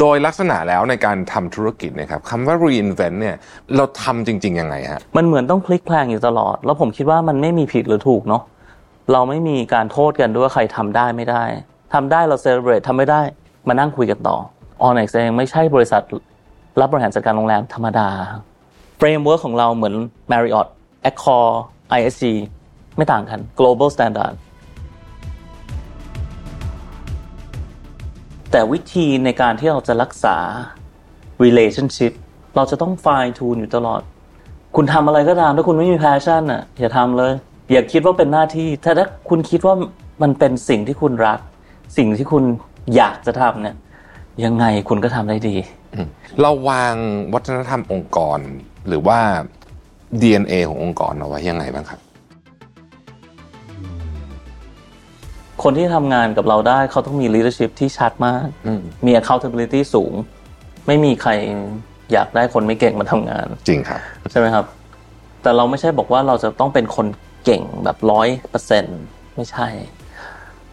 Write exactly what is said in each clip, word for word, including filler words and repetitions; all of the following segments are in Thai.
โดยลักษณะแล้วในการทำธุรกิจนะครับคำว่า reinvent เนี่ยเราทำจริงๆยังไงฮะมันเหมือนต้องพลิกแพลงอยู่ตลอดแล้วผมคิดว่ามันไม่มีผิดหรือถูกเนาะเราไม่มีการโทษกันด้วยว่าใครทำได้ไม่ได้ทำได้เรา celebrate ทำไม่ได้มานั่งคุยกันต่อ โอเน็กซ์ เองไม่ใช่บริษัทรับบริหารจัดการโรงแรมธรรมดา framework ของเราเหมือน Marriott Accor ไอ เอส ซี ไม่ต่างกัน global standardแต่วิธีในการที่เราจะรักษา relationship เราจะต้อง fine tune อยู่ตลอดคุณทำอะไรก็ตามถ้าคุณไม่มี passion น่ะอย่าทำเลยอย่าคิดว่าเป็นหน้าที่ถ้าคุณคิดว่ามันเป็นสิ่งที่คุณรักสิ่งที่คุณอยากจะทำเนี่ยยังไงคุณก็ทำได้ดีเราวางวัฒนธรรมองค์กรหรือว่า ดี เอ็น เอ ขององค์กรเอาไว้ยังไงบ้างครับคนที่ทำงานกับเราได้เขาต้องมี leadership ที่ชัดมากมี accountability สูงไม่มีใครอยากได้คนไม่เก่งมาทำงานจริงครับใช่ไหมครับแต่เราไม่ใช่บอกว่าเราจะต้องเป็นคนเก่งแบบ ร้อยเปอร์เซ็นต์ ไม่ใช่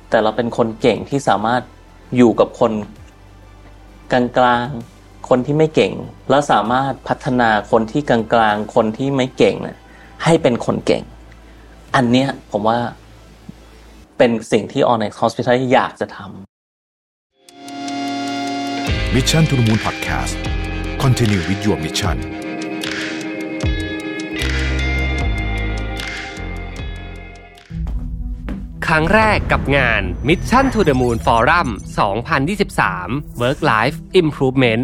แต่เราเป็นคนเก่งที่สามารถอยู่กับคนกลางๆคนที่ไม่เก่งและสามารถพัฒนาคนที่กลางๆคนที่ไม่เก่งเนี่ยให้เป็นคนเก่งอันเนี้ยผมว่าเป็นสิ่งที่ โอเน็กซ์ Hospitality อยากจะทำ Mission to the Moon Podcast Continue with your missionครั้งแรกกับงาน Mission to the Moon Forum สองพันยี่สิบสาม Work Life Improvement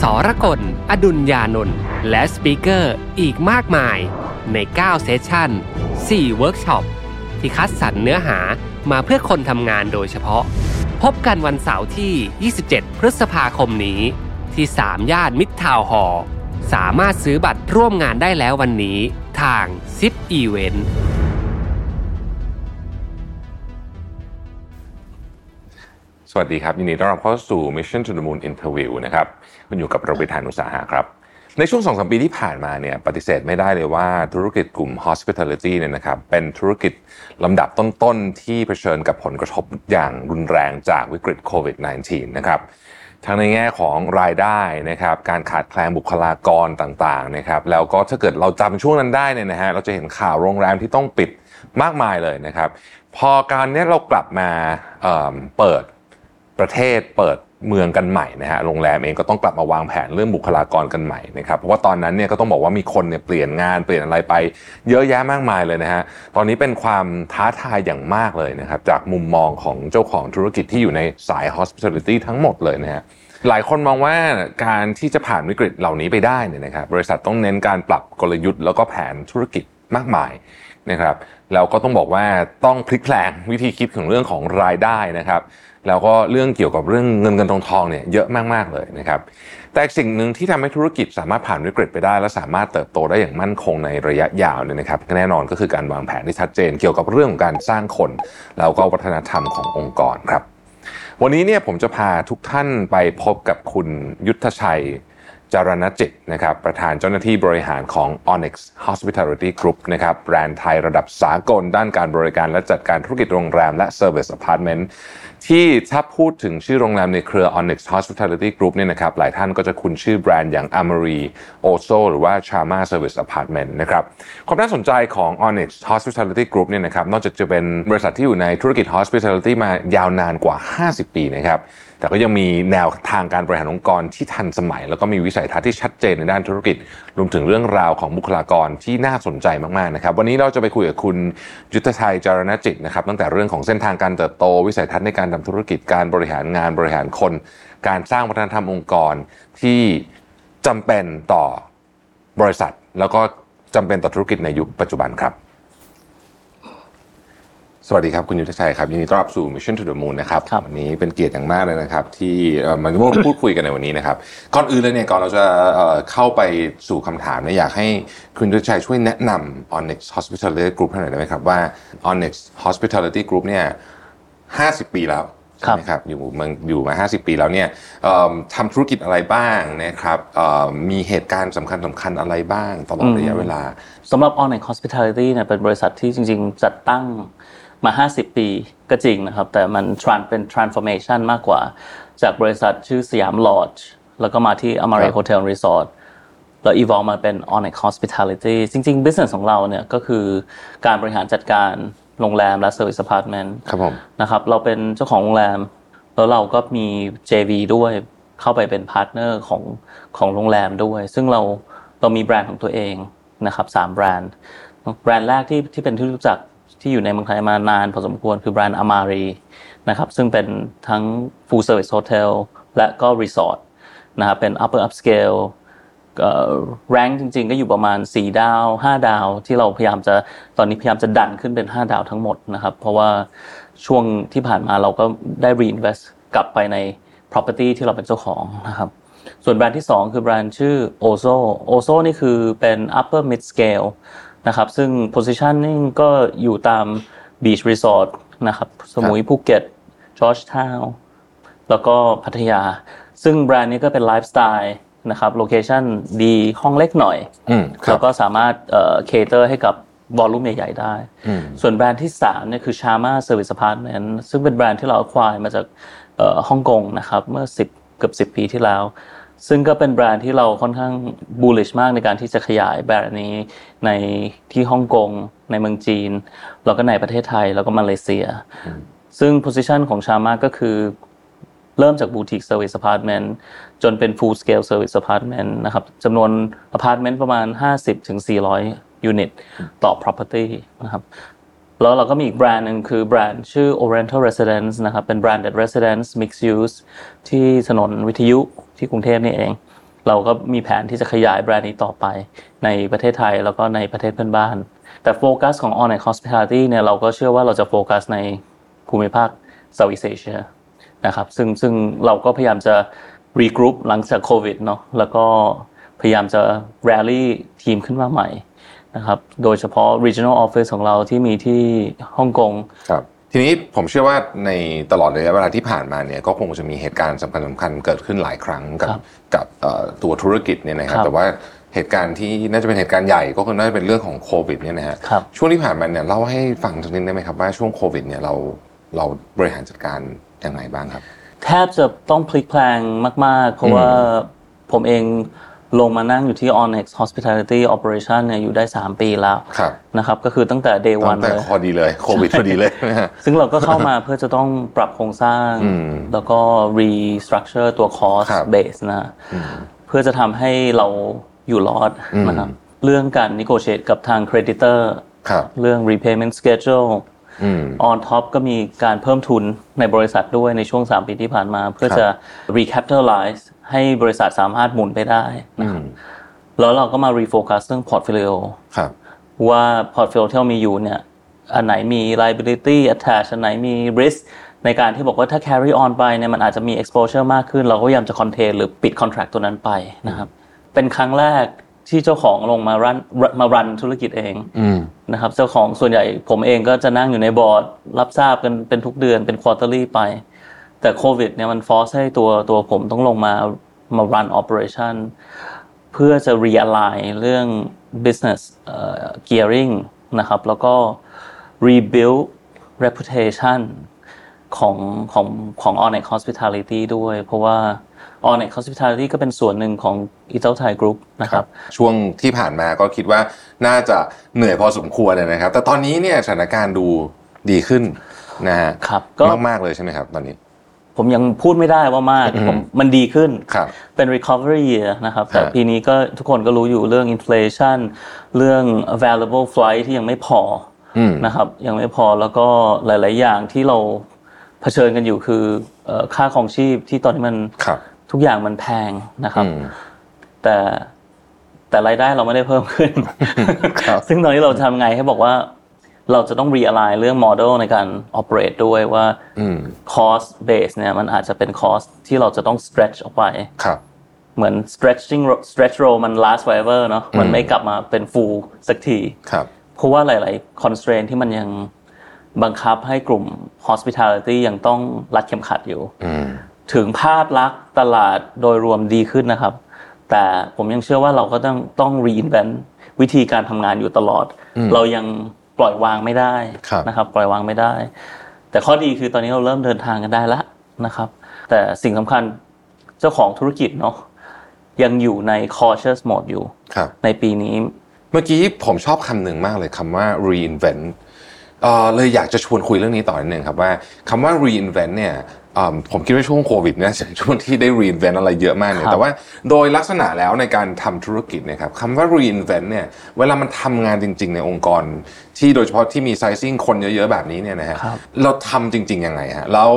สรกลอดุลยานนท์และสปีกเกอร์อีกมากมายในเก้าเซสชั่นสี่เวิร์คช็อปที่คัดสรรเนื้อหามาเพื่อคนทำงานโดยเฉพาะพบกันวันเสาร์ที่ยี่สิบเจ็ดพฤษภาคมนี้ที่สามย่านมิตรทาวน์ฮอลล์สามารถซื้อบัตรร่วมงานได้แล้ววันนี้ทางซิปอีเวนต์สวัสดีครับยินดีต้อนรับเข้าสู่ Mission to the Moon Interview นะครับคุณอยู่กับประวิทย์ หาญอุตสาหะครับในช่วง สองถึงสาม ปีที่ผ่านมาเนี่ยปฏิเสธไม่ได้เลยว่าธุรกิจกลุ่ม Hospitality เนี่ยนะครับเป็นธุรกิจลำดับต้นๆที่เผชิญกับผลกระทบอย่างรุนแรงจากวิกฤตโควิด สิบเก้า นะครับทั้งในแง่ของรายได้นะครับการขาดแคลนบุคลากรต่างๆนะครับแล้วก็ถ้าเกิดเราจำช่วงนั้นได้เนี่ยนะฮะเราจะเห็นข่าวโรงแรมที่ต้องปิดมากมายเลยนะครับพอการนี้เรากลับมาเอ่อเปิดประเทศเปิดเมืองกันใหม่นะฮะโรงแรมเองก็ต้องกลับมาวางแผนเรื่องบุคลากรกันใหม่นะครับเพราะว่าตอนนั้นเนี่ยก็ต้องบอกว่ามีคนเนี่ยเปลี่ยนงานเปลี่ยนอะไรไปเยอะแยะมากมายเลยนะฮะตอนนี้เป็นความท้าทายอย่างมากเลยนะครับจากมุมมองของเจ้าของธุรกิจที่อยู่ในสาย Hospitality ทั้งหมดเลยนะฮะหลายคนมองว่าการที่จะผ่านวิกฤตเหล่านี้ไปได้เนี่ยนะครับบริษัทต้องเน้นการปรับกลยุทธ์แล้วก็แผนธุรกิจมากมายนะครับแล้วก็ต้องบอกว่าต้องพลิกแพลงวิธีคิดของเรื่องของรายได้นะครับแล้วก็เรื่องเกี่ยวกับเรื่องเงินเงินทองทองเนี่ยเยอะมากๆเลยนะครับแต่สิ่งหนึ่งที่ทำให้ธุรกิจสามารถผ่านวิกฤตไปได้และสามารถเติบโตได้อย่างมั่นคงในระยะยาวเนี่ยนะครับแน่นอนก็คือการวางแผนที่ชัดเจนเกี่ยวกับเรื่องของการสร้างคนแล้วก็วัฒนธรรมขององค์กรครับวันนี้เนี่ยผมจะพาทุกท่านไปพบกับคุณยุทธชัยจารณจิตนะครับประธานเจ้าหน้าที่บริหารของ โอเน็กซ์ Hospitality Group นะครับแบรนด์ไทยระดับสากลด้านการบริการและจัดการธุรกิจโรงแรมและ Service Apartment ที่ถ้าพูดถึงชื่อโรงแรมในเครือ โอเน็กซ์ Hospitality Group เนี่ยนะครับหลายท่านก็จะคุ้นชื่อแบรนด์อย่าง Amari, โอ โซ หรือว่า Chama Service Apartment นะครับความน่าสนใจของ โอเน็กซ์ Hospitality Group เนี่ยนะครับนอกจากจะเป็นบริษัทที่อยู่ในธุรกิจ Hospitality มายาวนานกว่าห้าสิบปีนะครับแต่ก็ยังมีแนวทางการบริหารองค์กรที่ทันสมัยแล้วก็มีวิสัยทัศน์ที่ชัดเจนในด้านธุรกิจรวมถึงเรื่องราวของบุคลากรที่น่าสนใจมากๆนะครับวันนี้เราจะไปคุยกับคุณยุทธชัยจารณจิตนะครับตั้งแต่เรื่องของเส้นทางการเติบโตวิสัยทัศน์ในการทำธุรกิจการบริหารงานบริหารคนการสร้างวัฒนธรรมองค์กรที่จำเป็นต่อบริษัทแล้วก็จำเป็นต่อธุรกิจในยุคปัจจุบันครับ สวัสดีครับคุณยุทธชัยครับยินดีต้อนรับสู่ Mission to the Moon นะครับวันนี้เป็นเกียรติอย่างมากเลยนะครับที่มาร่วมพูดคุยกันในวันนี้นะครับก่อนอื่นเลยเนี่ยก่อนเราจะเข้าไปสู่คำถามเนี่ยอยากให้คุณยุทธชัยช่วยแนะนำ โอ เอ็น ไอ เอ็กซ์ Hospitality Group หน่อยได้ไหมครับว่า โอ เอ็น ไอ เอ็กซ์ Hospitality Group เนี่ยห้าสิบปีแล้วนะครับอยู่เมืองอยู่มาห้าสิบปีแล้วเนี่ยทำธุรกิจอะไรบ้างนะครับมีเหตุการณ์สำคัญสำคัญอะไรบ้างตลอดระยะเวลาสำหรับ โอ เอ็น ไอ เอ็กซ์ Hospitality เนี่ยเป็นบริษัทที่จริงๆจัดตั้งมาห้าสิบปีก็จริงนะครับแต่มันเป็น transformation มากกว่าจากบริษัทชื่อสยามลอดจ์แล้วก็มาที่ Amari Hotel and Resort แล้ว evolve มาเป็น โอ เอ็น ไอ เอ็กซ์ Hospitality จริงๆ business ของเราเนี่ยก็คือการบริหารจัดการโรงแรมและ Service Apartment ครับผมนะครับเราเป็นเจ้าของโรงแรมแล้วเราก็มี เจ วี ด้วยเข้าไปเป็น partner ของของโรงแรมด้วยซึ่งเราเรามีแบรนด์ของตัวเองนะครับสามแบรนด์แบรนด์แรกที่ที่เป็นที่รู้จักที่อยู่ในเมืองไทยมานานพอสมควรคือแบรนด์ Amari นะครับซึ่งเป็นทั้ง Full Service Hotel และก็ Resort นะครับเป็น Upper Upscale เอ่อ rank จริงๆก็อยู่ประมาณสี่ดาวห้าดาวที่เราพยายามจะตอนนี้พยายามจะดันขึ้นเป็นห้าดาวทั้งหมดนะครับเพราะว่าช่วงที่ผ่านมาเราก็ได้ reinvest กลับไปใน property ที่เราเป็นเจ้าของนะครับส่วนแบรนด์ที่สองคือแบรนด์ชื่อ โอ โซ โอ โซ นี่คือเป็น Upper Mid Scaleนะครับซึ่ง positioning ก็อยู่ตาม Beach Resort นะครับสมุยภูเก็ตจอร์จทาวน์แล้วก็พัทยาซึ่งแบรนด์นี้ก็เป็นไลฟ์สไตล์นะครับโลเคชั่นดีห้องเล็กหน่อยแล้วก็สามารถเอ่อ cater ให้กับ volume ใหญ่ๆได้ส่วนแบรนด์ที่สามเนี่ยคือ Chama Service Apartment ซึ่งเป็นแบรนด์ที่เรา acquire มาจากเอ่อฮ่องกงนะครับเมื่อสิบเกือบสิบปีที่แล้วซึ่งก็เป็นแบรนด์ที่เราค่อนข้าง bullish มากในการที่จะขยายแบรนด์นี้ในที่ฮ่องกงในเมืองจีนแล้วก็ในประเทศไทยแล้วก็มาเลเซียซึ่ง position ของ Chama ก็คือเริ่มจาก boutique service apartment จนเป็น full scale service apartment นะครับจำนวน apartment ประมาณ ห้าสิบถึงสี่ร้อย unit ต่อ property นะครับแล้วเราก็มีอีกแบรนด์นึงคือแบรนด์ชื่อ Oriental Residence นะครับเป็น branded residence mixed use ที่ถนนวิทยุที่กรุงเทพนี่เองเราก็มีแผนที่จะขยายแบรนด์นี้ต่อไปในประเทศไทยแล้วก็ในประเทศเพื่อนบ้านแต่โฟกัสของ โอ เอ็น ไอ เอ็กซ์ Hospitality เนี่ยเราก็เชื่อว่าเราจะโฟกัสในภูมิภาค Southeast Asia นะครับซึ่งซึ่งเราก็พยายามจะ regroup หลังจากโควิดเนาะแล้วก็พยายามจะ rally ทีมขึ้นมาใหม่นะครับโดยเฉพาะ Regional Office ของเราที่มีที่ฮ่องกงครับทีนี้ผมเชื่อว่าในตลอดระยะเวลาที่ผ่านมาเนี่ยก็คงจะมีเหตุการณ์สำคัญสำคัญเกิดขึ้นหลายครั้งกับกับตัวธุรกิจเนี่ยนะครับแต่ว่าเหตุการณ์ที่น่าจะเป็นเหตุการณ์ใหญ่ก็คือน่าจะเป็นเรื่องของโควิดเนี่ยนะฮะช่วงที่ผ่านมาเนี่ยเล่าให้ฟังสักนิดได้ไหมครับว่าช่วงโควิดเนี่ยเราเราบริหารจัดการยังไงบ้างครับแทบจะต้องพลิกแพลงมากๆเพราะว่าผมเองลงมานั่งอยู่ที่ โอ เอ็น ไอ เอ็กซ์ Hospitality Operation เนี่ยอยู่ได้สามปีแล้วนะครับก็คือตั้งแต่ Day วันเลยตั้งแต่พอดีเลยโควิดพอดีเลยซึ่งเราก็เข้ามาเพื่อจะต้องปรับโครงสร้างแล้วก็ restructure ตัว cost base นะเพื่อจะทำให้เราอยู่รอดนะครับเรื่องการ negotiate กับทาง creditor เรื่อง repayment schedule อืม on top ก็มีการเพิ่มทุนในบริษัทด้วยในช่วงสามปีที่ผ่านมาเพื่อจะ recapitalizeให้บริษัทสามารถหมุนไปได้นะครับแล้วเราก็มารีโฟกัสเรื่องพอร์ตโฟลิโอครับว่าพอร์ตโฟลิโอที่เรามีอยู่เนี่ยอันไหนมี liability attached อันไหนมี risk ในการที่บอกว่าถ้า carry on ไปเนี่ยมันอาจจะมี exposure มากขึ้นเราก็พยายามจะ contain หรือปิด contract ตัวนั้นไปนะครับเป็นครั้งแรกที่เจ้าของลงมารันมารันธุรกิจเองนะครับเจ้าของส่วนใหญ่ผมเองก็จะนั่งอยู่ในบอร์ดรับทราบกันเป็นทุกเดือนเป็น quarterly ไปแต่โควิดเนี่ยมันฟอร์สให้ตัวตัวผมต้องลงมามา run operation เพื่อจะ realign เรื่อง business เอ่อ gearing นะครับแล้วก็ rebuild reputation ของของของ โอ เอ็น ไอ เอ็กซ์ Hospitality ด้วยเพราะว่า โอ เอ็น ไอ เอ็กซ์ Hospitality ก็เป็นส่วนหนึ่งของ Italthai Group นะครับช่วงที่ผ่านมาก็คิดว่าน่าจะเหนื่อยพอสมควรเลยนะครับแต่ตอนนี้เนี่ยสถานการณ์ดูดีขึ้นนะฮะมากๆเลยใช่ไหมครับตอนนี้ผมยังพูดไม่ได้ว่ามากผมมันดีขึ้นเป็น recovery year นะครับแต่ปีนี้ก็ทุกคนก็รู้อยู่เรื่อง inflation เรื่อง available flight ที่ยังไม่พอนะครับยังไม่พอแล้วก็หลายๆอย่างที่เราเผชิญกันอยู่คือเอ่อค่าครองชีพที่ตอนนี้มันทุกอย่างมันแพงนะครับแต่แต่รายได้เราไม่ได้เพิ่มขึ้นซึ่งตอนนี้เราทำไงให้บอกว่า เราจะต้อง realign เรื่องโมเดลในการ operate ด้วยว่า cost base เนี่ยมันอาจจะเป็น cost ที่เราจะต้อง stretch ออกไปครับเหมือน stretching stretch roll มัน last forever เนาะมันไม่กลับมาเป็น full สักทีครับเพราะว่าหลายๆ constraint ที่มันยังบังคับให้กลุ่ม hospitality ยังต้องรัดเข็มขัดอยู่ถึงภาพลักษณ์ตลาดโดยรวมดีขึ้นนะครับแต่ผมยังเชื่อว่าเราก็ต้องต้อง reinvent วิธีการทำงานอยู่ตลอดเรายังปล่อยวางไม่ได้นะครับปล่อยวางไม่ได้แต่ข้อดีคือตอนนี้เราเริ่มเดินทางกันได้แล้วนะครับแต่สิ่งสำคัญเจ้าของธุรกิจเนาะยังอยู่ใน cautious mode อยู่ในปีนี้เมื่อกี้ผมชอบคำหนึ่งมากเลยคำว่า reinvent เอ่อเลยอยากจะชวนคุยเรื่องนี้ต่อนิดนึงครับว่าคำว่า reinvent เนี่ยผมคิดว่าช่วงโควิดเนี่ยช่วงที่ได้ reinvent อะไรเยอะมากเนี่ยแต่ว่าโดยลักษณะแล้วในการทำธุรกิจเนี่ยครับคำว่า reinvent เนี่ยเวลามันทำงานจริงๆในองค์กรที่โดยเฉพาะที่มี sizing คนเยอะๆแบบนี้เนี่ยนะฮะเราทำจริงๆยังไงฮะแล้ว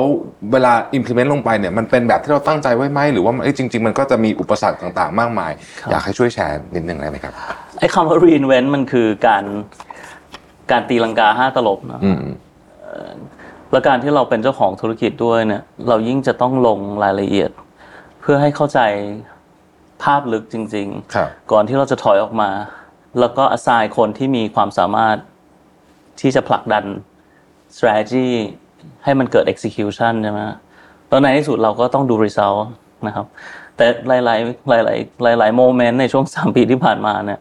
เวลา implement ลงไปเนี่ยมันเป็นแบบที่เราตั้งใจไว้ไหมหรือว่าจริงๆมันก็จะมีอุปสรรคต่างๆมากมายอยากให้ช่วยแชร์นิดนึงได้ไหมครับไอ้คำว่า reinvent มันคือการการตีลังกาห้าตลบนะและการที่เราเป็นเจ้าของธุรกิจด้วยเนี่ยเรายิ่งจะต้องลงรายละเอียดเพื่อให้เข้าใจภาพลึกจริงๆก่อนที่เราจะถอยออกมาแล้วก็ assign คนที่มีความสามารถที่จะผลักดัน strategy ให้มันเกิด execution ใช่ไหมแล้วในที่สุดเราก็ต้องดู result นะครับแต่หลายๆหลายๆหลายๆโมเมนต์ในช่วงสามปีที่ผ่านมาเนี่ย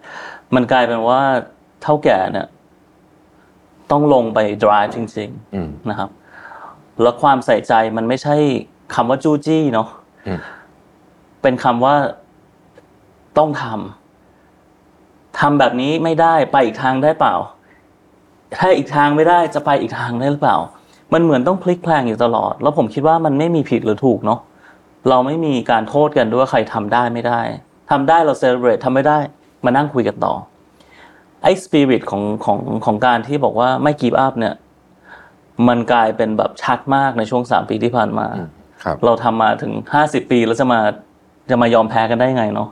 มันกลายเป็นว่าเท่าแก่เนี่ยต้องลงไป drive จริงๆนะครับแล้วความใส่ใจมันไม่ใช่คำว่าจู้จี้เนาะเป็นคำว่าต้องทำทำแบบนี้ไม่ได้ไปอีกทางได้เปล่าถ้าอีกทางไม่ได้จะไปอีกทางได้หรือเปล่ามันเหมือนต้องพลิกแพลงอยู่ตลอดแล้วผมคิดว่ามันไม่มีผิดหรือถูกเนาะเราไม่มีการโทษกันด้วยว่าใครทำได้ไม่ได้ทำได้เรา celebrate ทำไม่ได้มานั่งคุยกันต่อไอ้ spirit ของของของการที่บอกว่าไม่ give up เนี่ยมันกลายเป็นแบบชัดมากในช่วงสามปีที่ผ่านมาเราทำมาถึงห้าสิบปีแล้วจะมาจะมายอมแพ้กันได้ไงเนาะ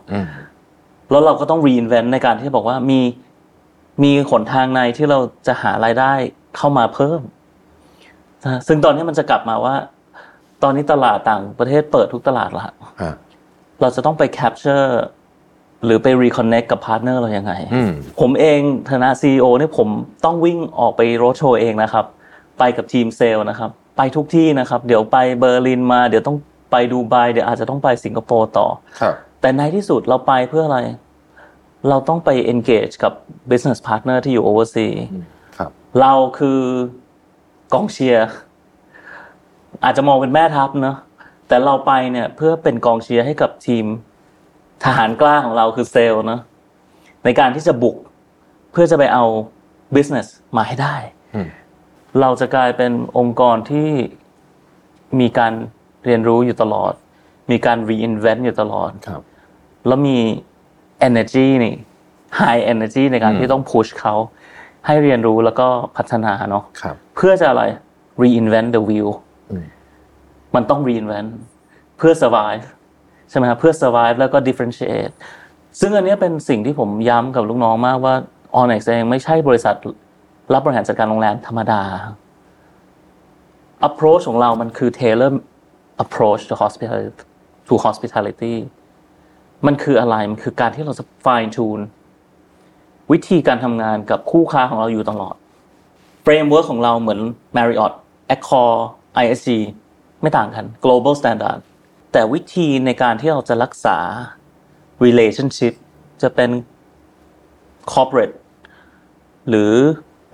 แล้วเราก็ต้อง reinvent ในการที่บอกว่ามีมีหนทางในที่เราจะหารายได้เข้ามาเพิ่มซึ่งตอนนี้มันจะกลับมาว่าตอนนี้ตลาดต่างประเทศเปิดทุกตลาดละเราจะต้องไป captureหรือไป reconnect กับพาร์ทเนอร์เรายังไงผมเองฐานะ ซี อี โอ เนี่ยผมต้องวิ่งออกไปโรดโชว์เองนะครับไปกับทีมเซลล์นะครับไปทุกที่นะครับเดี๋ยวไปเบอร์ลินมาเดี๋ยวต้องไปดูไบเดี๋ยวอาจจะต้องไปสิงคโปร์ต่อแต่ในที่สุดเราไปเพื่ออะไรเราต้องไป engage กับ business partner ที่อยู่ overseas เราคือกองเชียร์อาจจะมองเป็นแม่ทัพเนาะแต่เราไปเนี่ยเพื่อเป็นกองเชียร์ให้กับทีมทหารกล้าของเราคือเซลล์นะในการที่จะบุกเพื่อจะไปเอา business มาให้ได้เราจะกลายเป็นองค์กรที่มีการเรียนรู้อยู่ตลอดมีการ reinvent อยู่ตลอดครับแล้วมี energy นี่ high energy ในการที่ต้อง push เขาให้เรียนรู้แล้วก็พัฒนาเนาะเพื่อจะอะไร reinvent the wheel มันต้อง reinvent เพื่อ surviveใช่ไหมครับเพื่อ survive แล้วก็ differentiate ซึ่งอันนี้เป็นสิ่งที่ผมย้ำกับลูกน้องมากว่า โอ เอ็น ไอ เอ็กซ์ เองไม่ใช่บริษัทรับบริหารจัดการโรงแรมธรรมดา approach ของเรามันคือ tailor approach to hospitality to hospitality มันคืออะไรมันคือการที่เราจะ fine tune วิธีการทำงานกับคู่ค้าของเราอยู่ตลอด framework ของเราเหมือน Marriott Accor ไอ เอส ซี ไม่ต่างกัน global standardแต่วิธีในการที่เราจะรักษา relationship จะเป็น corporate หรือ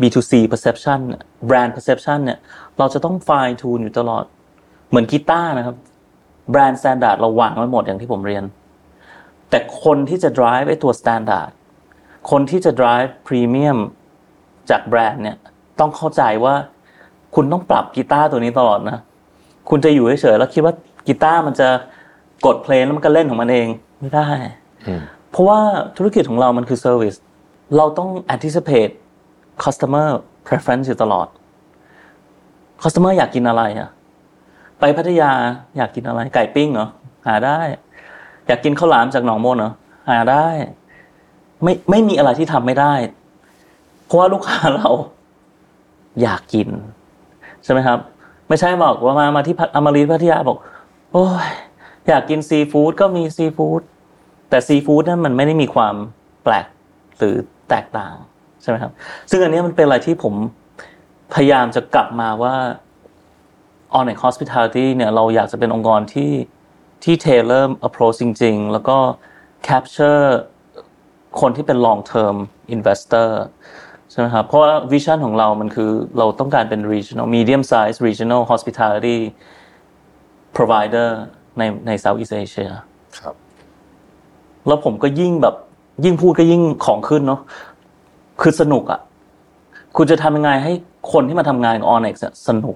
บี ทู ซี perception brand perception เนี่ยเราจะต้อง fine tune อยู่ตลอดเหมือนกีตาร์นะครับ brand standard เราวางไว้หมดอย่างที่ผมเรียนแต่คนที่จะ drive ไอ้ตัว standard คนที่จะ drive premium จากแบรนด์เนี่ยต้องเข้าใจว่าคุณต้องปรับกีตาร์ตัวนี้ตลอดนะคุณจะอยู่เฉยๆแล้วคิดว่ากีตาร์มันจะกดเพลงแล้วมันก็เล่นของมันเองไม่ได้เพราะว่าธุรกิจของเรามันคือเซอร์วิสเราต้อง anticipate customer preference อยู่ตลอด customer อยากกินอะไรอ่ะไปพัทยาอยากกินอะไรไก่ปิ้งเหรอหาได้อยากกินข้าวหลามจากหนองมนเหรอหาได้ไม่ไม่มีอะไรที่ทำไม่ได้เพราะว่าลูกค้าเรา อยากกินใช่ไหมครับไม่ใช่บอกว่ามามาที่อมรินทร์พัทยาบอกโอ้ยอยากกินซีฟู้ดก็มีซีฟู้ดแต่ซีฟู้ดนั้นมันไม่ได้มีความแปลกหรือแตกต่างใช่ไหมครับซึ่งอันนี้มันเป็นอะไรที่ผมพยายามจะกลับมาว่า โอ เอ็น ไอ ซี Hospitality เนี่ยเราอยากจะเป็นองค์กรที่ที่ tailor approach จริงๆแล้วก็ capture คนที่เป็น long term investor ใช่ไหมครับเพราะว่าวิชั่นของเรามันคือเราต้องการเป็น regional medium size regional hospitality provider ในใน Southeast Asia ครับแล้วผมก็ยิ่งแบบยิ่งพูดก็ยิ่งของขึ้นเนาะคือสนุกอ่ะคุณจะทำยังไงให้คนที่มาทำงานกับ โอ เอ็น ไอ ซี สนุก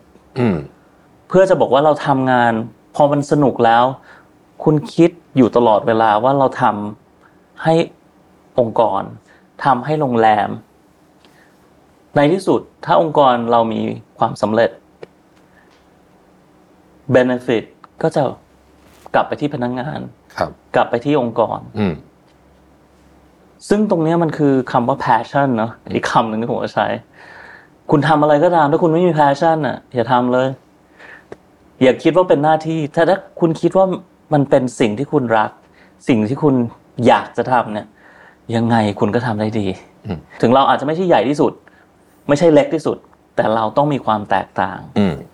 เพื่อจะบอกว่าเราทำงานพอมันสนุกแล้วคุณคิดอยู่ตลอดเวลาว่าเราทำให้องค์กรทำให้โรงแรมในที่สุดถ้าองค์กรเรามีความสำเร็จ benefit ก็จะกลับไปที่พนักงานกลับไปที่องค์กรซึ่งตรงนี้มันคือคำว่า passion เนอะอีกคำหนึ่งที่ผมจะใช้คุณทำอะไรก็ตามถ้าคุณไม่มี passion อ่ะอย่าทำเลยอย่าคิดว่าเป็นหน้าที่ถ้าถ้าคุณคิดว่ามันเป็นสิ่งที่คุณรักสิ่งที่คุณอยากจะทำเนี่ยยังไงคุณก็ทำได้ดีถึงเราอาจจะไม่ใช่ใหญ่ที่สุดไม่ใช่เล็กที่สุดแต่เราต้องมีความแตกต่าง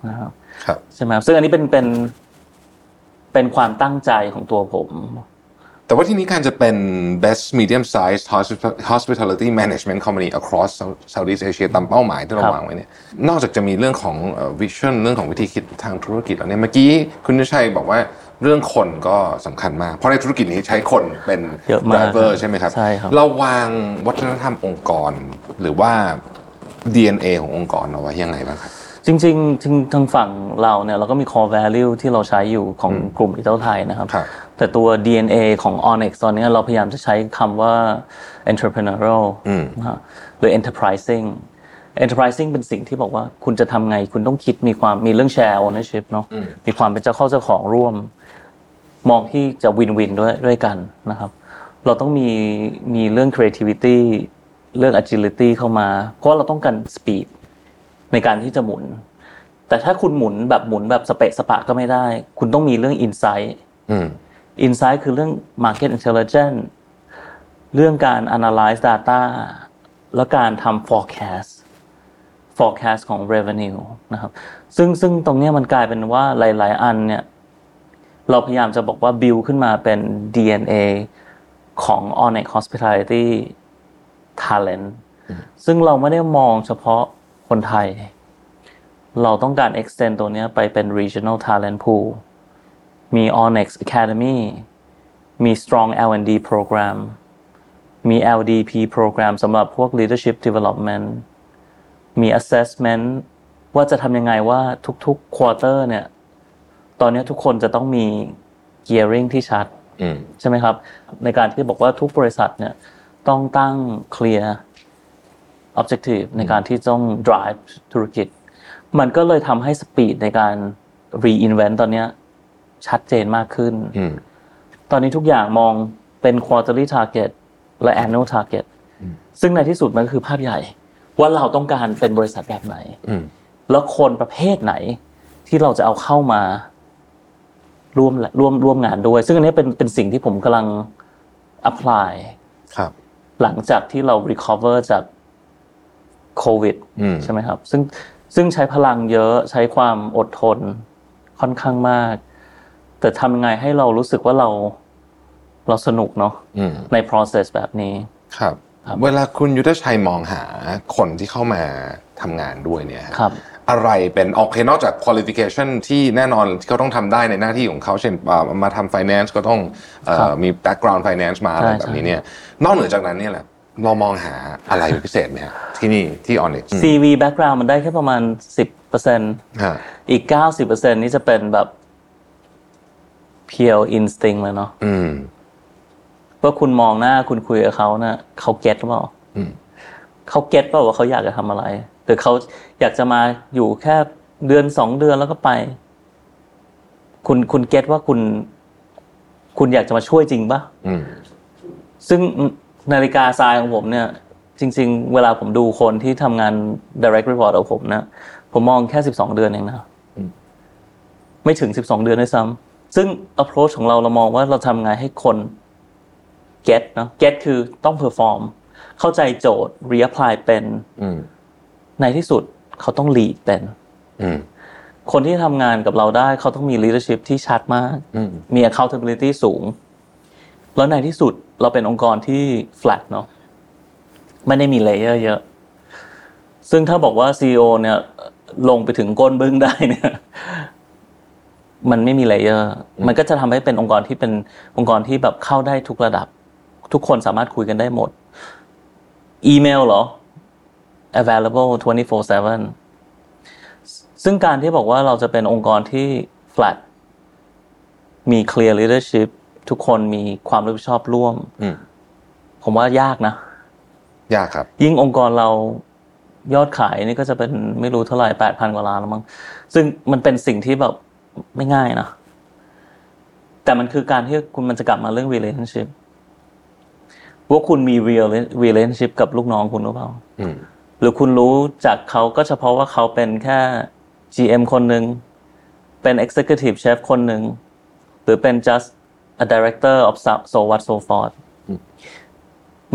นะครับใช่ไหมซึ่งอันนี้เป็นเป็นเป็นความตั้งใจของตัวผมแต่ว่าที่นี้การจะเป็น best medium size hospitality management company across Southeast Asia ตามเป้าหมายที่เราวางไว้เนี่ยนอกจากจะมีเรื่องของ vision เรื่องของวิธีคิดทางธุรกิจแล้วเนี่ยเมื่อกี้คุณนิชัยบอกว่าเรื่องคนก็สำคัญมากเพราะในธุรกิจนี้ใช้คนเป็น driver ใช่ไหมครับเราวางวัฒนธรรมองค์กรหรือว่า ดี เอ็น เอ ขององค์กรเอาไว้ยังไงบ้างครับจริงๆทางฝั่งเราเนี่ยเราก็มี core value ที่เราใช้อยู่ของกลุ่ม Italthai นะครับแต่ตัว ดี เอ็น เอ ของ โอ เอ็น ไอ ซี ตอนนี้เราพยายามจะใช้คำว่า entrepreneurial หรือ enterprising enterprising เป็นสิ่งที่บอกว่าคุณจะทำไงคุณต้องคิดมีความมีเรื่อง share ownership เนาะมีความเป็นเจ้าเข้าเจ้าของร่วมมองที่จะ win win ด้วยด้วยกันนะครับเราต้องมีมีเรื่อง creativity เรื่อง agility เข้ามาเพราะเราต้องการ speedในการที่จะหมุนแต่ถ้าคุณหมุนแบบหมุนแบบสเปะสปะก็ไม่ได้คุณต้องมีเรื่อง insight อืม insight คือเรื่อง market intelligence เรื่องการ analyze data และการทำ forecast forecast ของ revenue นะครับซึ่งซึ่งตรงนี้มันกลายเป็นว่าหลายๆอันเนี่ยเราพยายามจะบอกว่า build ขึ้นมาเป็น ดี เอ็น เอ ของ โอ เอ็น ไอ ซี Hospitality Talent ซึ่งเราไม่ได้มองเฉพาะคนไทยเราต้องการ extend ตัวนี้ไปเป็น regional talent pool มี โอ เอ็น ไอ ซี Academy มี strong แอล แอนด์ ดี program มี แอล ดี พี program สำหรับพวก leadership development มี assessment ว่าจะทำยังไงว่าทุกๆ quarter เนี่ยตอนนี้ทุกคนจะต้องมี gearing ที่ชัดใช่ไหมครับในการที่บอกว่าทุกบริษัทเนี่ยต้องตั้ง clear objective ในการที่ต้อง drive ธุรกิจมันก็เลยทำให้ speed ในการ reinvent ตอนนี้ชัดเจนมากขึ้นตอนนี้ทุกอย่างมองเป็น quarterly target และ annual target ซึ่งในที่สุดมันคือภาพใหญ่ว่าเราต้องการเป็นบริษัทแบบไหนแล้วคนประเภทไหนที่เราจะเอาเข้ามาร่วมร่วมร่วมงานด้วยซึ่งอันนี้เป็นเป็นสิ่งที่ผมกำลัง apply ครับหลังจากที่เรา recover จากโควิดใช่ไหมครับซึ่งซึ่งใช้พลังเยอะใช้ความอดทนค่อนข้างมากแต่ทำยังไงให้เรารู้สึกว่าเราเราสนุกเนาะใน process แบบนี้ครับเวลาคุณยุทธชัยมองหาคนที่เข้ามาทำงานด้วยเนี่ยครับอะไรเป็นโอเคนอกจาก qualification ที่แน่นอนที่เขาต้องทำได้ในหน้าที่ของเขาเช่นมาทำ finance ก็ต้องมี background finance มาอะไรแบบนี้เนี่ยนอกเหนือจากนั้นเนี่ยแหละเรามองหาอะไรพิเศษไหมฮะที่นี่ที่ โอ เอ็น ไอ ซี ซี วี background มันได้แค่ประมาณ สิบเปอร์เซ็นต์ ฮะอีก เก้าสิบเปอร์เซ็นต์ นี่จะเป็นแบบ pure instinct เลยเนาะอืมว่าคุณมองหน้าคุณคุยกับเขาน่ะเขาเก็ทหรือเปล่าอืมเขาเก็ทเปล่าว่าเขาอยากจะทำอะไรหรือเขาอยากจะมาอยู่แค่เดือนสองเดือนแล้วก็ไปคุณคุณเก็ทว่าคุณคุณอยากจะมาช่วยจริงป่ะอืมซึ่งนาฬิกาทรายของผมเนี่ย จริงๆเวลาผมดูคนที่ทำงาน direct report ของผมนะผมมองแค่สิบสองเดือนเองนะไม่ถึงสิบสองเดือนด้วยซ้ำซึ่ง approach ของเราเรามองว่าเราทำไงให้คน get เนาะ get คือต้อง perform เข้าใจโจทย์ reapply เป็นในที่สุดเขาต้อง lead เป็นคนที่ทำงานกับเราได้เขาต้องมี leadership ที่ชัดมากมี accountability สูงแล้วในที่สุดเราเป็นองค์กรที่ flat เนาะไม่ได้มีเลเยอร์เยอะซึ่งถ้าบอกว่า ซี อี โอ เนี่ยลงไปถึงก้นบึ้งได้เนี่ยมันไม่มีเลเยอร์มันก็จะทำให้เป็นองค์กรที่เป็นองค์กรที่แบบเข้าได้ทุกระดับทุกคนสามารถคุยกันได้หมดอีเมลเหรอ available ยี่สิบสี่ เจ็ดซึ่งการที่บอกว่าเราจะเป็นองค์กรที่ flat มี clear leadership ทุกคนมีความรับผิดชอบร่วมผมว่ายากนะยากครับยิ่งองค์กรเรายอดขายนี่ก็จะเป็นไม่รู้เท่าไหร่ แปดพัน กว่าล้านแล้วมั้งซึ่งมันเป็นสิ่งที่แบบไม่ง่ายนะแต่มันคือการที่คุณมันจะกลับมาเรื่อง relationship ว่าคุณมี real relationship กับลูกน้องคุณหรือเปล่าหรือคุณรู้จากเขาก็เฉพาะว่าเขาเป็นแค่ จี เอ็ม คนนึงเป็น executive chef คนนึงหรือเป็น just a director of so what so forth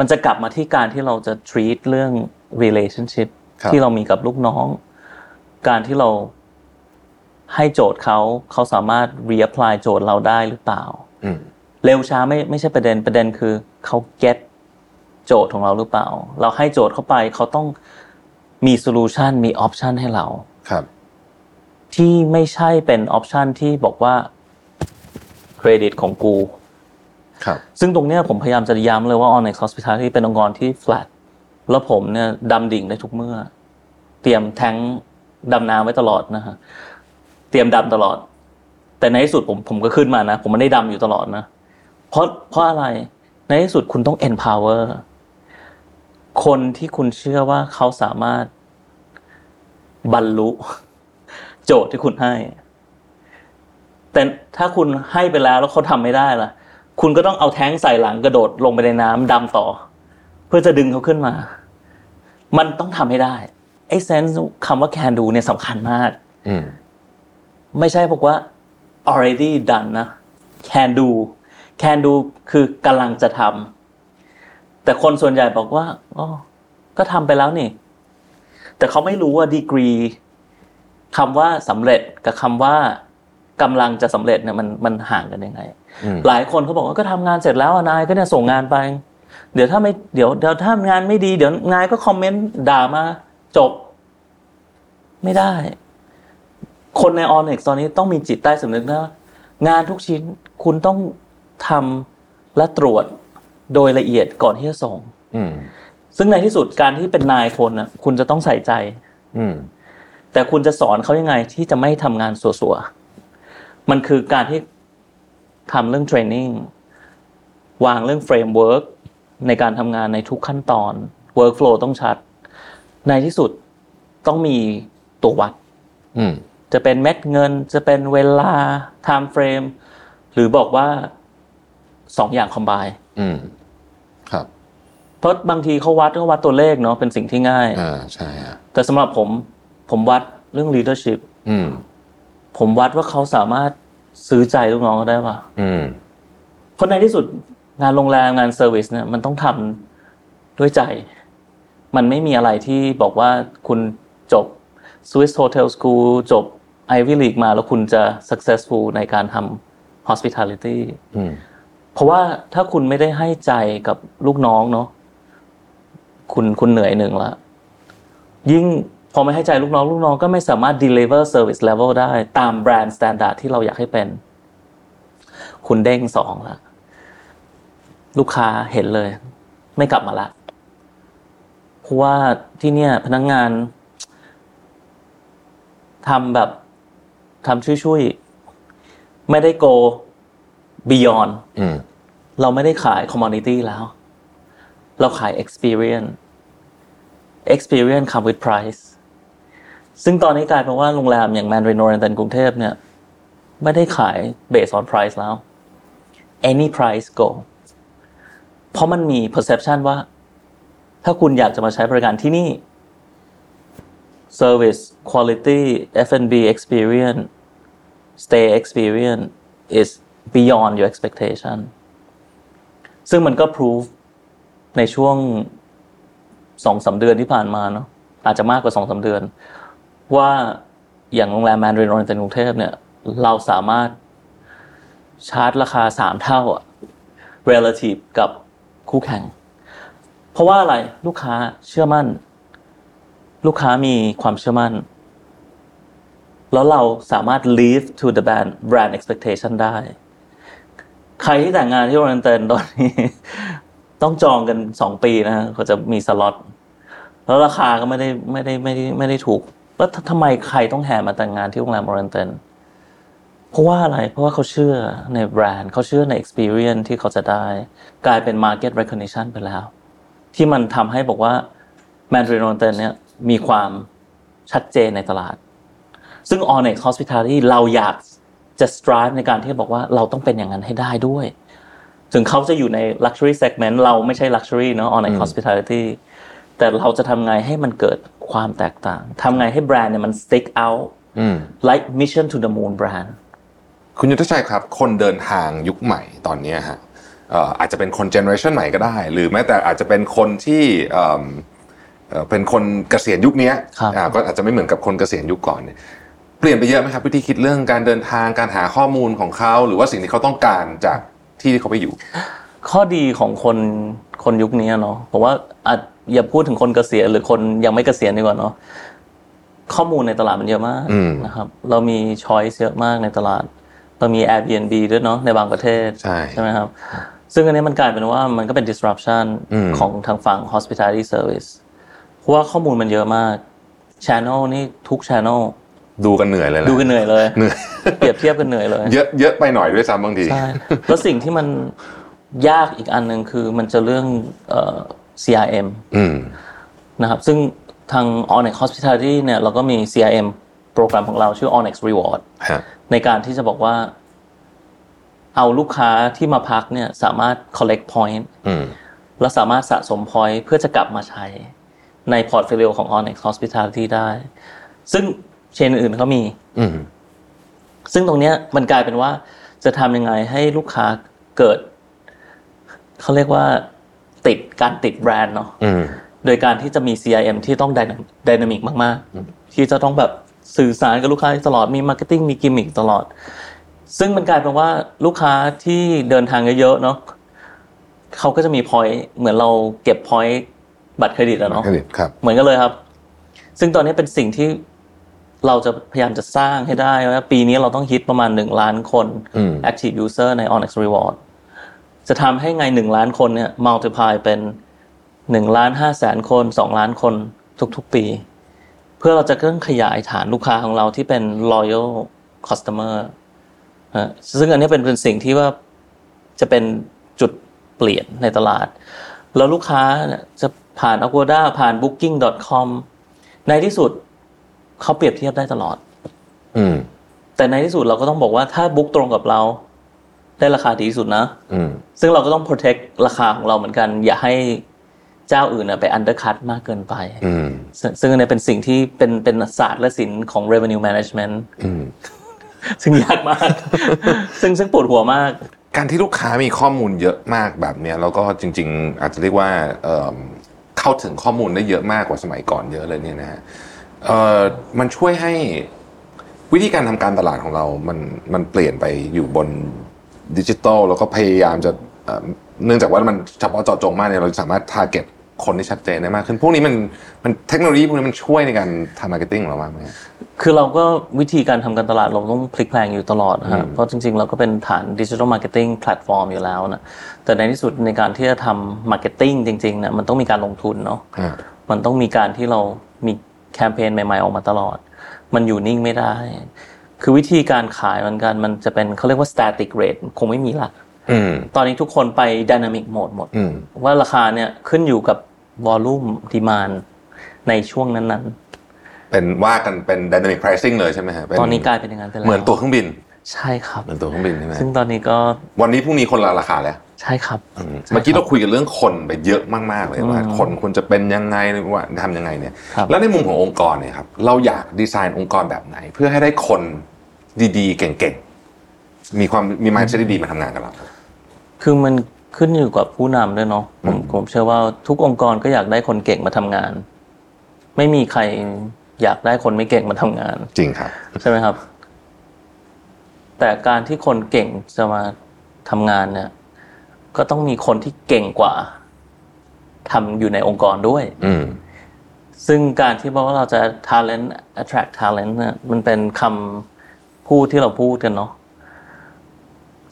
มันจะกลับมาที่การที่เราจะ treat เรื่อง relationship ที่เรามีกับลูกน้องการที่เราให้โจทย์เขาเขาสามารถ reapply โจทย์เราได้หรือเปล่าเร็วช้าไม่ไม่ใช่ประเด็นประเด็นคือเขา get โจทย์ของเราหรือเปล่าเราให้โจทย์เข้าไปเขาต้องมี solution มี option ให้เราครับที่ไม่ใช่เป็น option ที่บอกว่าเครดิตของกูซึ่งตรงเนี้ยผมพยายามจะย้ำเลยว่า โอ เอ็น ไอ Hospitality เป็นองค์กรที่ flat แล้วผมเนี่ยดำดิ่งได้ทุกเมื่อเตรียมแทงค์ดำน้ำไว้ตลอดนะฮะเตรียมดำตลอดแต่ในที่สุดผมผมก็ขึ้นมานะผมไม่ได้ดำอยู่ตลอดนะเพราะเพราะอะไรในที่สุดคุณต้อง empower คนที่คุณเชื่อว่าเขาสามารถบรรลุโจทย์ที่คุณให้แต่ถ้าคุณให้ไปแล้วแล้วเขาทำไม่ได้ล่ะคุณก็ต้องเอาแท้งใส่หลังกระโดดลงไปในน้ำดำต่อเพื่อจะดึงเขาขึ้นมามันต้องทำให้ได้ไอ้เซนส์คำว่า can do เนี่ยสำคัญมากไม่ใช่บอกว่า already done นะ can do can do คือกำลังจะทำแต่คนส่วนใหญ่บอกว่าอ๋อก็ทำไปแล้วนี่แต่เขาไม่รู้ว่า degree คำว่าสำเร็จกับคำว่ากำลังจะสำเร็จเนี่ยมันมันห่างกันยังไงหลายคนเขาบอกว่าก็ทำงานเสร็จแล้วนายก็เนี่ยส่งงานไปเดี๋ยวถ้าไม่เดี๋ยวเดี๋ยวถ้างานไม่ดีเดี๋ยวนายก็คอมเมนต์ด่ามาจบไม่ได้คนใน โอ เอ็น ไอ ตอนนี้ต้องมีจิตใต้สำนึกนะงานทุกชิ้นคุณต้องทำและตรวจโดยละเอียดก่อนที่จะส่งซึ่งในที่สุดการที่เป็นนายคนน่ะคุณจะต้องใส่ใจแต่คุณจะสอนเขายังไงที่จะไม่ทำงานสัวๆมันคือการที่ทำเรื่องเทรนนิ่งวางเรื่องเฟรมเวิร์กในการทำงานในทุกขั้นตอนเวิร์กโฟลว์ต้องชัดในที่สุดต้องมีตัววัดจะเป็นเม็ดเงินจะเป็นเวลาไทม์เฟรมหรือบอกว่าสองอย่างคอมไบน์ครับเพราะบางทีเขาวัดก็วัดตัวเลขเนาะเป็นสิ่งที่ง่ายอ่าใช่แต่สำหรับผมผมวัดเรื่อง leadership ผมวัดว่าเขาสามารถซื้อใจลูกน้องก็ได้ป่ะเพราะในที่สุดงานโรงแรมงานเซอร์วิสเนี่ยมันต้องทำด้วยใจมันไม่มีอะไรที่บอกว่าคุณจบ Swiss Hotel School จบ Ivy League มาแล้วคุณจะ successful ในการทำ hospitality เพราะว่าถ้าคุณไม่ได้ให้ใจกับลูกน้องเนาะคุณคุณเหนื่อยหนึ่งละยิ่งพอไม่ให้ใจลูกน้องลูกน้องก็ไม่สามารถ deliver service level ได้ตามแบรนด์ standard ที่เราอยากให้เป็นคุณเด้งสองละลูกค้าเห็นเลยไม่กลับมาละเพราะว่าที่เนี่ยพนักงานทำแบบทำช่วยๆไม่ได้ go beyond เราไม่ได้ขาย commodity แล้วเราขาย experience experience come with price ซึ่งตอนนี้กลายเป็นว่าโรงแรมอย่าง Mandarin Oriental กรุงเทพเนี่ยไม่ได้ขาย based on price แล้ว any price go เพราะมันมี perception ว่า ถ้าคุณอยากจะมาใช้บริการที่นี่ Service Quality เอฟ แอนด์ บี Experience Stay Experience is beyond your expectation ซึ่งมันก็ prove ในช่วง สองถึงสาม เดือนที่ผ่านมาเนาะอาจจะมากกว่า สองถึงสาม เดือนว่าอย่างโรงแรม Mandarin Oriental กรุงเทพเนี่ยเราสามารถชาร์จราคาสามเท่าอ่ะ relative กับคู่แข่งเพราะว่าอะไรลูกค้าเชื่อมั่นลูกค้ามีความเชื่อมั่นแล้วเราสามารถ live to the brand brand expectation ได้ใครที่แต่งงานที่ Oriental ตอนนี้ต้องจองกันสองปีนะฮะเขาจะมีสล็อตแล้วราคาก็ไม่ได้ไม่ได้ไม่ได้ไม่ได้ถูกแล้วทำไมใครต้องแห่มาแต่งงานที่โรงแรม Oriental เพราะว่าอะไรเพราะว่าเขาเชื่อในแบรนด์เขาเชื่อใน experience ที่เขาจะได้กลายเป็น market recognition ไปแล้วที่มันทำให้บอกว่า Mandarin Oriental เนี่ยมีความชัดเจนในตลาดซึ่ง โอ เอ็น ไอ เอ็กซ์ Hospitality เราอยากจะ strive ในการที่บอกว่าเราต้องเป็นอย่างนั้นให้ได้ด้วยถึงเขาจะอยู่ใน luxury segment เราไม่ใช่ luxury เนาะ โอ เอ็น ไอ เอ็กซ์ Hospitality แต่เราจะทำไงให้มันเกิดความแตกต่างทำไงให้แบรนด์เนี่ยมัน stick out like Mission to the Moon brand คุณยุทธชัยครับคนเดินทางยุคใหม่ตอนนี้ฮะอาจจะเป็นคน generation ใหม่ก็ได้หรือแม้แต่อาจจะเป็นคนที่เป็นคนเกษียณยุคนี้ก็อาจจะไม่เหมือนกับคนเกษียณยุคก่อนเนี่ยเปลี่ยนไปเยอะไหมครับวิธีคิดเรื่องการเดินทางการหาข้อมูลของเขาหรือว่าสิ่งที่เขาต้องการจากที่เขาไปอยู่ข้อดีของคนคนยุคนี้เนาะผมว่าอาจอย่าพูดถึงคนเกษียณหรือคนยังไม่เกษียณดีกว่าเนาะข้อมูลในตลาดมันเยอะมากนะครับเรามี choice เยอะมากในตลาดเรามี Airbnb ด้วยเนาะในบางประเทศใช่ใช่มั้ยครับซึ่งอันนี้มันกลายเป็นว่ามันก็เป็น disruption ของทางฝั่ง hospitality service เพราะว่าข้อมูลมันเยอะมาก channel นี่ทุก channelดูกันเหนื่อยเลยนะดูกันเหนื่อยเลยเหนื่อยเปรียบเทียบกันเหนื่อยเลยเยอะเยอะไปหน่อยด้วยซ้ำบางทีใช่แล้วสิ่งที่มันยากอีกอันนึงคือมันจะเรื่องเอ่อ ซี อาร์ เอ็ม อืมนะครับซึ่งทาง โอ เอ็น ไอ เอ็กซ์ Hospitality เนี่ยเราก็มี ซี อาร์ เอ็ม โปรแกรมของเราชื่อ โอ เอ็น ไอ เอ็กซ์ Rewards ในการที่จะบอกว่าเอาลูกค้าที่มาพักเนี่ยสามารถ collect point อืมแล้วสามารถสะสม point เพื่อจะกลับมาใช้ใน portfolio ของ โอ เอ็น ไอ เอ็กซ์ Hospitality ได้ซึ่งเชนอื่นเขามีซึ่งตรงนี้มันกลายเป็นว่าจะทำยังไงให้ลูกค้าเกิดเขาเรียกว่าติดการติดแบรนด์เนาะโดยการที่จะมี ซี อาร์ เอ็ม ที่ต้องไดนามิกมากๆที่จะต้องแบบสื่อสารกับลูกค้าตลอดมีมาร์เก็ตติ้งมีกิมมิคตลอดซึ่งมันกลายเป็นว่าลูกค้าที่เดินทางเยอะๆเนาะเขาก็จะมีพอยต์เหมือนเราเก็บพอยต์บัตรเครดิตอะเนาะเหมือนกันเลยครับซึ่งตอนนี้เป็นสิ่งที่เราจะพยายามจะสร้างให้ได้ว่าปีนี้เราต้องฮิตประมาณหนึ่งล้านคน active user ใน โอ เอ็น ไอ เอ็กซ์ Reward จะทำให้ไงหนึ่งล้านคนเนี่ย multiply เป็นหนึ่งล้านห้าแสนคนสองล้านคนทุกๆปีเพื่อเราจะเพิ่มขยายฐานลูกค้าของเราที่เป็น loyal customer ซึ่งอันนี้เป็นเป็นสิ่งที่ว่าจะเป็นจุดเปลี่ยนในตลาดแล้วลูกค้าจะผ่าน Agoda ผ่าน booking ดอท คอม ในที่สุดเขาเปรียบเทียบได้ตลอดอืมแต่ในที่สุดเราก็ต้องบอกว่าถ้าบุ๊กตรงกับเราได้ราคาดีที่สุดนะอืมซึ่งเราก็ต้อง protect ราคาของเราเหมือนกันอย่าให้เจ้าอื่นน่ะไป undercut มากเกินไปอืมซึ่งอันนี้เป็นสิ่งที่เป็นเป็นศาสตร์และศิลป์ของ revenue management อืมซึ่งยากมากซึ่งซึ่งปวดหัวมากการที่ลูกค้ามีข้อมูลเยอะมากแบบเนี้ยแล้วก็จริงๆอาจจะเรียกว่าเอ่อเข้าถึงข้อมูลได้เยอะมากกว่าสมัยก่อนเยอะเลยเนี่ยนะฮะเอ่อมันช่วยให้วิธีการทำการตลาดของเรามันมันเปลี่ยนไปอยู่บนดิจิตอลแล้วก็พยายามจะเอ่อเนื่องจากว่ามันเฉพาะเจาะจงมากเนี่ยเราสามารถทาร์เก็ตคนได้ชัดเจนได้มากขึ้นพวกนี้มันมันเทคโนโลยีพวกนี้มันช่วยในการทำมาร์เก็ตติ้งของเรามากมั้ยคือเราก็วิธีการทำการตลาดเราต้องพลิกแพลงอยู่ตลอดนะฮะเพราะจริงๆเราก็เป็นฐานดิจิตอลมาร์เก็ตติ้งแพลตฟอร์มอยู่แล้วนะแต่ในที่สุดในการที่จะทำมาร์เก็ตติ้งจริงๆเนี่ยมันต้องมีการลงทุนเนาะมันต้องมีการที่เรามีแคมเปญใหม่ๆออกมาตลอดมันอยู่นิ่งไม่ได้คือวิธีการขายเหมือนกันมันจะเป็นเค้าเรียกว่า static rate คงไม่มีละอืมตอนนี้ทุกคนไป dynamic mode หมดว่าราคาเนี่ยขึ้นอยู่กับ volume demand ในช่วงนั้นๆเป็นว่ากันเป็น dynamic pricing เลยใช่มั้ยฮะตอนนี้กลายเป็นอย่างนั้นไปแล้วเหมือนตัวเครื่องบินใช่ครับเหมือนตัวเครื่องบินใช่มั้ยซึ่งตอนนี้ก็วันนี้พรุ่งนี้คนละราคาแล้ว ใช่ครับเมื่อกี้เราคุยกันเรื่องคนไปเยอะมากๆเลยว่าคนควรจะเป็นยังไงว่าทำยังไงเนี่ยแล้วในมุมขององค์กรเนี่ยครับเราอยากดีไซน์องค์กรแบบไหนเพื่อให้ได้คนดีๆเก่งๆมีความมี mindset ดีๆมาทำงานกับเราคือมันขึ้นอยู่กับผู้นำด้วยเนาะผมผมเชื่อว่าทุกองค์กรก็อยากได้คนเก่งมาทำงานไม่มีใครอยากได้คนไม่เก่งมาทำงานจริงครับใช่ไหมครับแต่การที่คนเก่งจะมาทำงานเนี่ยก็ต้องมีคนที่เก่งกว่าทำอยู่ในองค์กรด้วยซึ่งการที่บอกว่าเราจะ talent attract talent เนี่ยมันเป็นคำพูดที่เราพูดกันเนาะ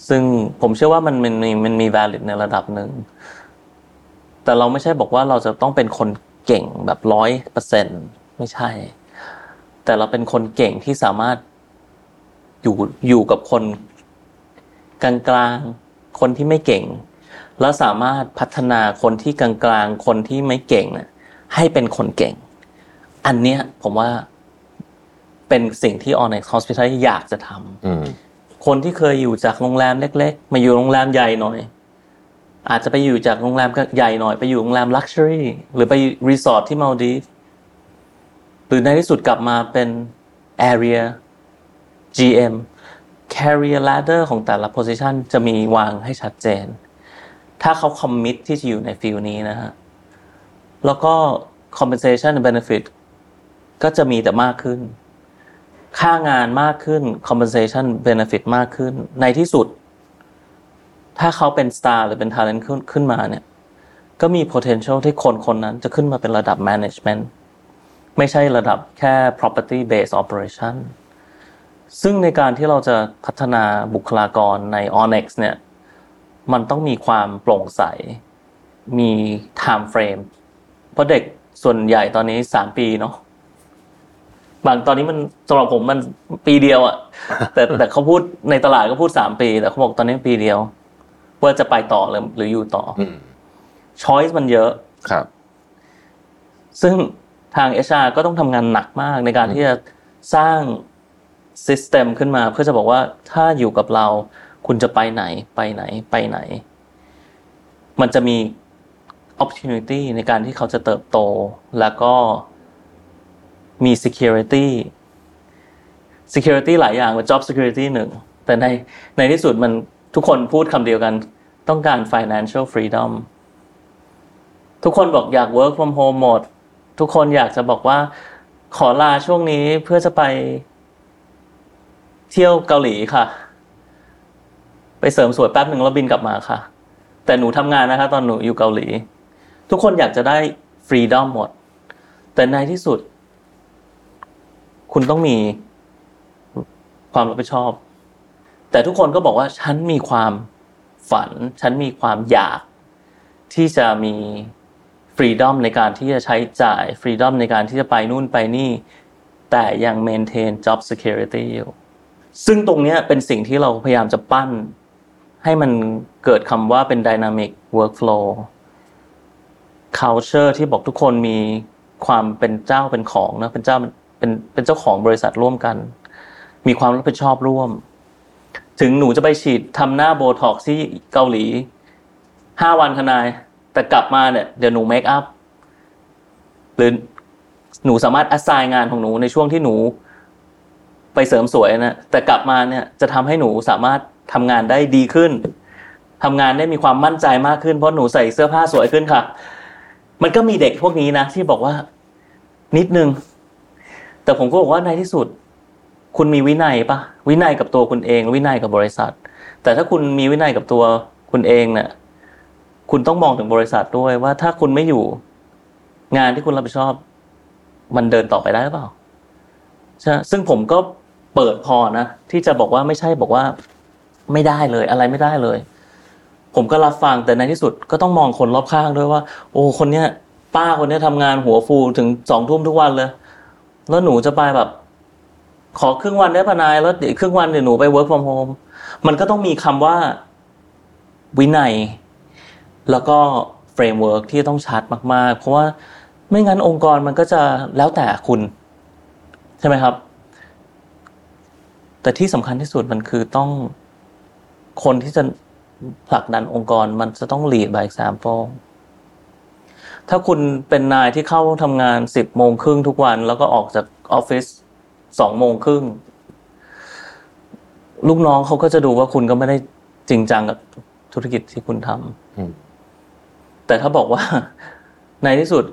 ซึ่งผมเชื่อว่ามันมันมีมันมี valid ในระดับหนึ่งแต่เราไม่ใช่บอกว่าเราจะต้องเป็นคนเก่งแบบ หนึ่งร้อยเปอร์เซ็นต์ ไม่ใช่แต่เราเป็นคนเก่งที่สามารถอยู่อยู่กับคนกลางๆคนที่ไม่เก่งแล้วสามารถพัฒนาคนที่กลางๆคนที่ไม่เก่งน่ะให้เป็นคนเก่งอันเนี้ยผมว่าเป็นสิ่งที่ โอ เอ็น ไอ Hospitality อยากจะทำอืมคนที่เคยอยู่จากโรงแรมเล็กๆมาอยู่โรงแรมใหญ่หน่อยอาจจะไปอยู่จากโรงแรมใหญ่หน่อยไปอยู่โรงแรมลักชัวรี่หรือไปรีสอร์ทที่มัลดีฟหรือในที่สุดกลับมาเป็น Area จี เอ็ม Career Ladder ของแต่ละ position จะมีวางให้ชัดเจนถ้าเขาคอมมิตที่จะอยู่ในฟิลนี้นะฮะแล้วก็ compensation and benefit ก็จะมีแต่มากขึ้นค่างานมากขึ้น compensation benefit มากขึ้นในที่สุดถ้าเขาเป็น star หรือเป็น talent ขึ้นขึ้นมาเนี่ยก็มี potential ที่คนคนนั้นจะขึ้นมาเป็นระดับ management ไม่ใช่ระดับแค่ property based operation ซึ่งในการที่เราจะพัฒนาบุคลากรใน โอ เอ็น ไอ เนี่ยมันต้องมีความโปร่งใสมี time frame เพราะเด็กส่วนใหญ่ตอนนี้สามปีเนาะบางตอนนี้มันสำหรับผมมันปีเดียวอ่ะแต่แต่เขาพูดในตลาดก็พูดสามปีแต่เขาบอกตอนนี้ปีเดียวว่าจะไปต่อหรือหรืออยู่ต่ออืม choice มันเยอะครับซึ่งทาง เอช อาร์ ก็ต้องทำงานหนักมากในการที่จะสร้าง system ขึ้นมาเพื่อจะบอกว่าถ้าอยู่กับเราคุณจะไปไหนไปไหนไปไหนมันจะมี opportunity ในการที่เขาจะเติบโตแล้วก็มี security security หลายอย่างเป็น job security หนึ่งแต่ในในที่สุดมันทุกคนพูดคำเดียวกันต้องการ financial freedom ทุกคนบอกอยาก work from home หมดทุกคนอยากจะบอกว่าขอลาช่วงนี้เพื่อจะไปเที่ยวเกาหลีค่ะไปเสริมสวยแป๊บหนึ่งแล้วบินกลับมาค่ะแต่หนูทำงานนะคะตอนหนูอยู่เกาหลีทุกคนอยากจะได้ freedom หมดแต่ในที่สุดคุณต้องมีความรับผิดชอบแต่ทุกคนก็บอกว่าฉันมีความฝันฉันมีความอยากที่จะมีฟรีดอมในการที่จะใช้จ่ายฟรีดอมในการที่จะไปนู่นไปนี่แต่ยังเมนเทน job security อยู่ซึ่งตรงเนี้ยเป็นสิ่งที่เราพยายามจะปั้นให้มันเกิดคำว่าเป็น dynamic workflow culture ที่บอกทุกคนมีความเป็นเจ้าเป็นของนะเป็นเจ้าเป็นเป็นเจ้าของบริษัทร่วมกันมีความรับผิดชอบร่วมถึงหนูจะไปฉีดทำหน้าโบท็อกซ์ที่เกาหลีห้าวันทนายแต่กลับมาเนี่ยเดี๋ยวหนูเมคอัพหรือหนูสามารถแอสไซน์งานของหนูในช่วงที่หนูไปเสริมสวยนะแต่กลับมาเนี่ยจะทำให้หนูสามารถทำงานได้ดีขึ้นทำงานได้มีความมั่นใจมากขึ้นเพราะหนูใส่เสื้อผ้าสวยขึ้นค่ะมันก็มีเด็กพวกนี้นะที่บอกว่านิดนึงแต่ผมก็บอกว่าในที่สุดคุณมีวินัยปะวินัยกับตัวคุณเองวินัยกับบริษัทแต่ถ้าคุณมีวินัยกับตัวคุณเองเนี่ยคุณต้องมองถึงบริษัทด้วยว่าถ้าคุณไม่อยู่งานที่คุณรับผิดชอบมันเดินต่อไปได้หรือเปล่าใช่ซึ่งผมก็เปิดพอนะที่จะบอกว่าไม่ใช่บอกว่าไม่ได้เลยอะไรไม่ได้เลยผมก็รับฟังแต่ในที่สุดก็ต้องมองคนรอบข้างด้วยว่าโอ้คนเนี้ยป้าคนเนี้ยทำงานหัวฟูถึงสองทุ่มทุกวันเลยแล้วหนูจะไปแบบขอครึ่งวันได้ป่ะนายแล้วอีกครึ่งวันเดี๋ยวหนูไป work from home มันก็ต้องมีคำว่าวินัยแล้วก็ framework ที่ต้องชัดมากๆเพราะว่าไม่งั้นองค์กรมันก็จะแล้วแต่คุณใช่ไหมครับแต่ที่สำคัญที่สุดมันคือต้องคนที่จะ ผลักดันองค์กรมันจะต้อง lead by example ถ้าคุณเป็นนายที่เข้าทำงาน สิบโมงครึ่งทุกวันแล้วก็ออกจากออฟฟิศ สองโมงครึ่งลูกน้องเขาก็จะดูว่าคุณก็ไม่ได้จริงจังกับธุรกิจที่คุณทำแต่ถ้าบอกว่าในที่สุด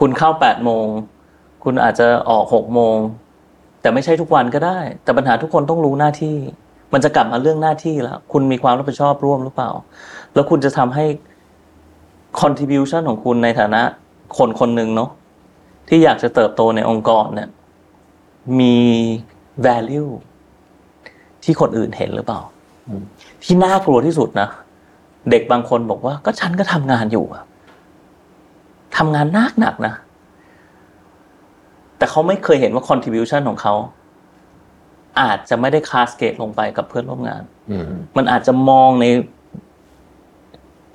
คุณเข้า แปดโมงคุณอาจจะออก หกโมงแต่ไม่ใช่ทุกวันก็ได้แต่ปัญหาทุกคนต้องรู้หน้าที่มันจะกลับมาเรื่องหน้าที่แล้วคุณมีความรับผิดชอบร่วมหรือเปล่าแล้วคุณจะทำให้ contribution ของคุณในฐานะคนคนหนึ่งเนาะที่อยากจะเติบโตในองค์กรเนี่ยมี value ที่คนอื่นเห็นหรือเปล่าที่น่ากลัวที่สุดนะเด็กบางคนบอกว่าก็ฉันก็ทำงานอยู่อะทำงานหนักหนักนะแต่เขาไม่เคยเห็นว่า contribution ของเขาอาจจะไม่ได้คาสเกตลงไปกับเพื่อนร่วมงานมันอาจจะมองใน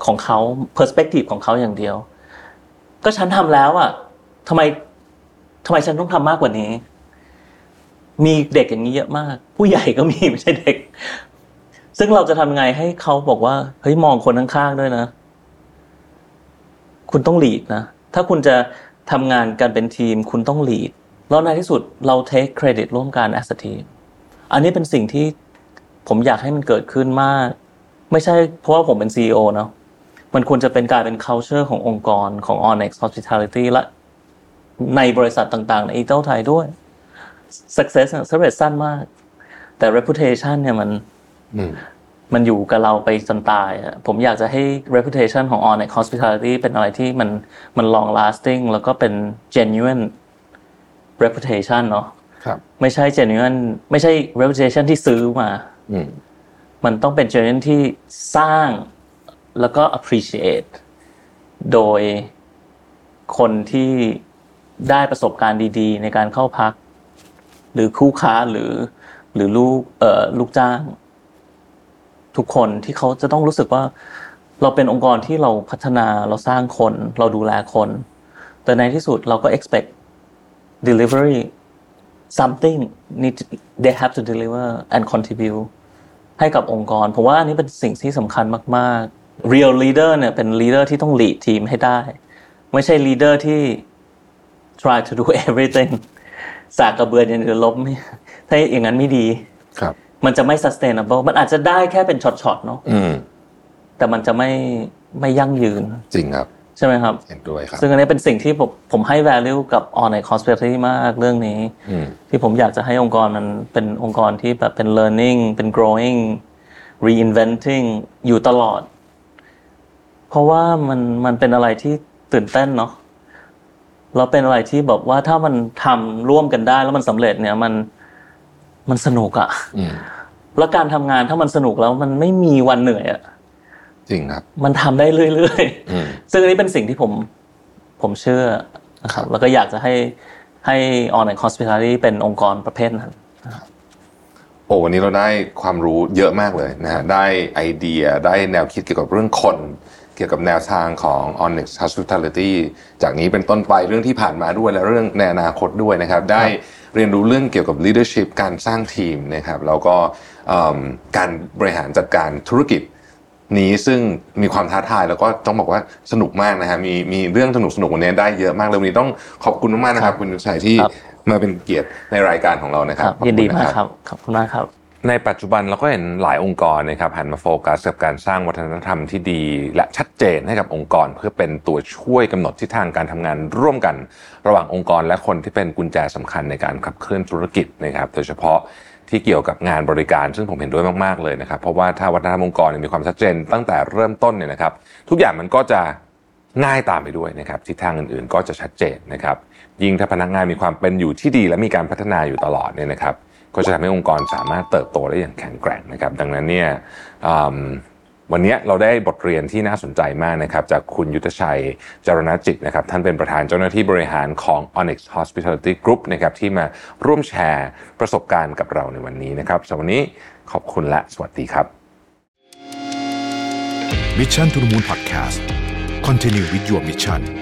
ของเขา perspective ของเขาอย่างเดียวก็ฉันทำแล้วอ่ะทำไมทำไมฉันต้องทำมากกว่านี้มีเด็กอย่างนี้เยอะมากผู้ใหญ่ก็มีไม่ใช่เด็กซึ่งเราจะทำไงให้เขาบอกว่าเฮ้ยมองคนข้างๆด้วยนะคุณต้อง lead นะถ้าคุณจะทำงานกันเป็นทีมคุณต้อง lead แล้วในที่สุดเรา take credit ร่วมกัน as a team อันนี้เป็นสิ่งที่ผมอยากให้มันเกิดขึ้นมากไม่ใช่เพราะว่าผมเป็น ซี อี โอ เนาะมันควรจะเป็นกลายเป็น culture ขององค์กรของ โอ เอ็น ไอ เอ็กซ์ Hospitality และในบริษัทต่างๆใน Italthai ด้วย success เนี่ย success สั้นมากแต่ reputation เนี่ยมันมันอยู่กับเราไปจนตายอ่ะผมอยากจะให้ reputation ของ โอ เอ็น ไอ เอ็กซ์ Hospitality เป็นอะไรที่มันมัน long lasting แล้วก็เป็น genuine reputation เนาะครับไม่ใช่ genuine ไม่ใช่ reputation ที่ซื้อมาอืมมันต้องเป็น genuine ที่สร้างแล้วก็ appreciate โดยคนที่ได้ประสบการณ์ดีๆในการเข้าพักหรือคู่ค้าหรือหรือลูกเอ่อลูกจ้างทุกคนที่เขาจะต้องรู้สึกว่าเราเป็นองค์กรที่เราพัฒนาเราสร้างคนเราดูแลคนแต่ในที่สุดเราก็ expect delivery something need to, they have to deliver and contribute ให้กับองค์กรผมว่าอันนี้เป็นสิ่งที่สำคัญมากๆ real leader เนี่ยเป็น leader ที่ต้อง lead ทีมให้ได้ไม่ใช่ leader ที่ try to do everything สากกระเบือยันเรือลบถ้าอย่างนั้นไม่ดีครับมันจะไม่ sustainable มันอาจจะได้แค่เป็นช็อตๆเนาะแต่มันจะไม่ไม่ยั่งยืนจริงครับใช่ไหมครับเห็นด้วยครับซึ่งอันนี้เป็นสิ่งที่ผมผมให้ value กับ โอ เอ็น ไอ เอ็กซ์ Hospitality มากเรื่องนี้ที่ผมอยากจะให้องค์กรมันเป็นองค์กรที่แบบเป็น learning เป็น growing reinventing อยู่ตลอดเพราะว่ามันมันเป็นอะไรที่ตื่นเต้นเนาะแล้วเป็นอะไรที่แบบว่าถ้ามันทำร่วมกันได้แล้วมันสำเร็จเนี่ยมันมันสนุกอ่ะแล้วการทำงานถ้ามันสนุกแล้วมันไม่มีวันเหนื่อยอ่ะจริงครับมันทำได้เรื่อยๆซึ่งอันนี้เป็นสิ่งที่ผมผมเชื่อนะครับแล้วก็อยากจะให้ให้ โอ เอ็น ไอ เอ็กซ์ Hospitality เป็นองค์กรประเภทนั้นโอ้วันนี้เราได้ความรู้เยอะมากเลยนะฮะได้ไอเดียได้แนวคิดเกี่ยวกับเรื่องคนเกี่ยวกับแนวทางของ โอ เอ็น ไอ เอ็กซ์ Hospitality จากนี้เป็นต้นไปเรื่องที่ผ่านมาด้วยและเรื่องในอนาคตด้วยนะครับได้เรียนรู้เรื่องเกี่ยวกับ leadership การสร้างทีมนะครับแล้วก็การบริหารจัดการธุรกิจนี้ซึ่งมีความท้าทายแล้วก็ต้องบอกว่าสนุกมากนะฮะมีมีเรื่องสนุกๆวันนี้ได้เยอะมากเลยวันนี้ต้องขอบคุณมากๆนะครับคุณยุทธชัยที่มาเป็นเกียรติในรายการของเรานะครับยินดีมากครับขอบคุณมากครับในปัจจุบันเราก็เห็นหลายองค์กรนะครับหันมาโฟกัสกับการสร้างวัฒนธรรมที่ดีและชัดเจนให้กับองค์กรเพื่อเป็นตัวช่วยกำหนดทิศทางการทำงานร่วมกันระหว่างองค์กรและคนที่เป็นกุญแจสำคัญในการขับเคลื่อนธุรกิจนะครับโดยเฉพาะที่เกี่ยวกับงานบริการซึ่งผมเห็นด้วยมากๆเลยนะครับเพราะว่าถ้าวัฒนธรรมองค์กรมีความชัดเจนตั้งแต่เริ่มต้นเนี่ยนะครับทุกอย่างมันก็จะง่ายตามไปด้วยนะครับทิศทางอื่นๆก็จะชัดเจนนะครับยิ่งถ้าพนักงานมีความเป็นอยู่ที่ดีและมีการพัฒนาอยู่ตลอดเนี่ยนะครับก็จะทำให้องค์กรสามารถเติบโตได้อย่างแข็งแกร่งนะครับดังนั้นเนี่ยวันนี้เราได้บทเรียนที่น่าสนใจมากนะครับจากคุณยุทธชัยจรณจิตนะครับท่านเป็นประธานเจ้าหน้าที่บริหารของ โอ เอ็น ไอ เอ็กซ์ Hospitality Group นะครับที่มาร่วมแชร์ประสบการณ์กับเราในวันนี้นะครับสำหรับวันนี้ขอบคุณและสวัสดีครับ Mission to the Moon Podcast Continue with your mission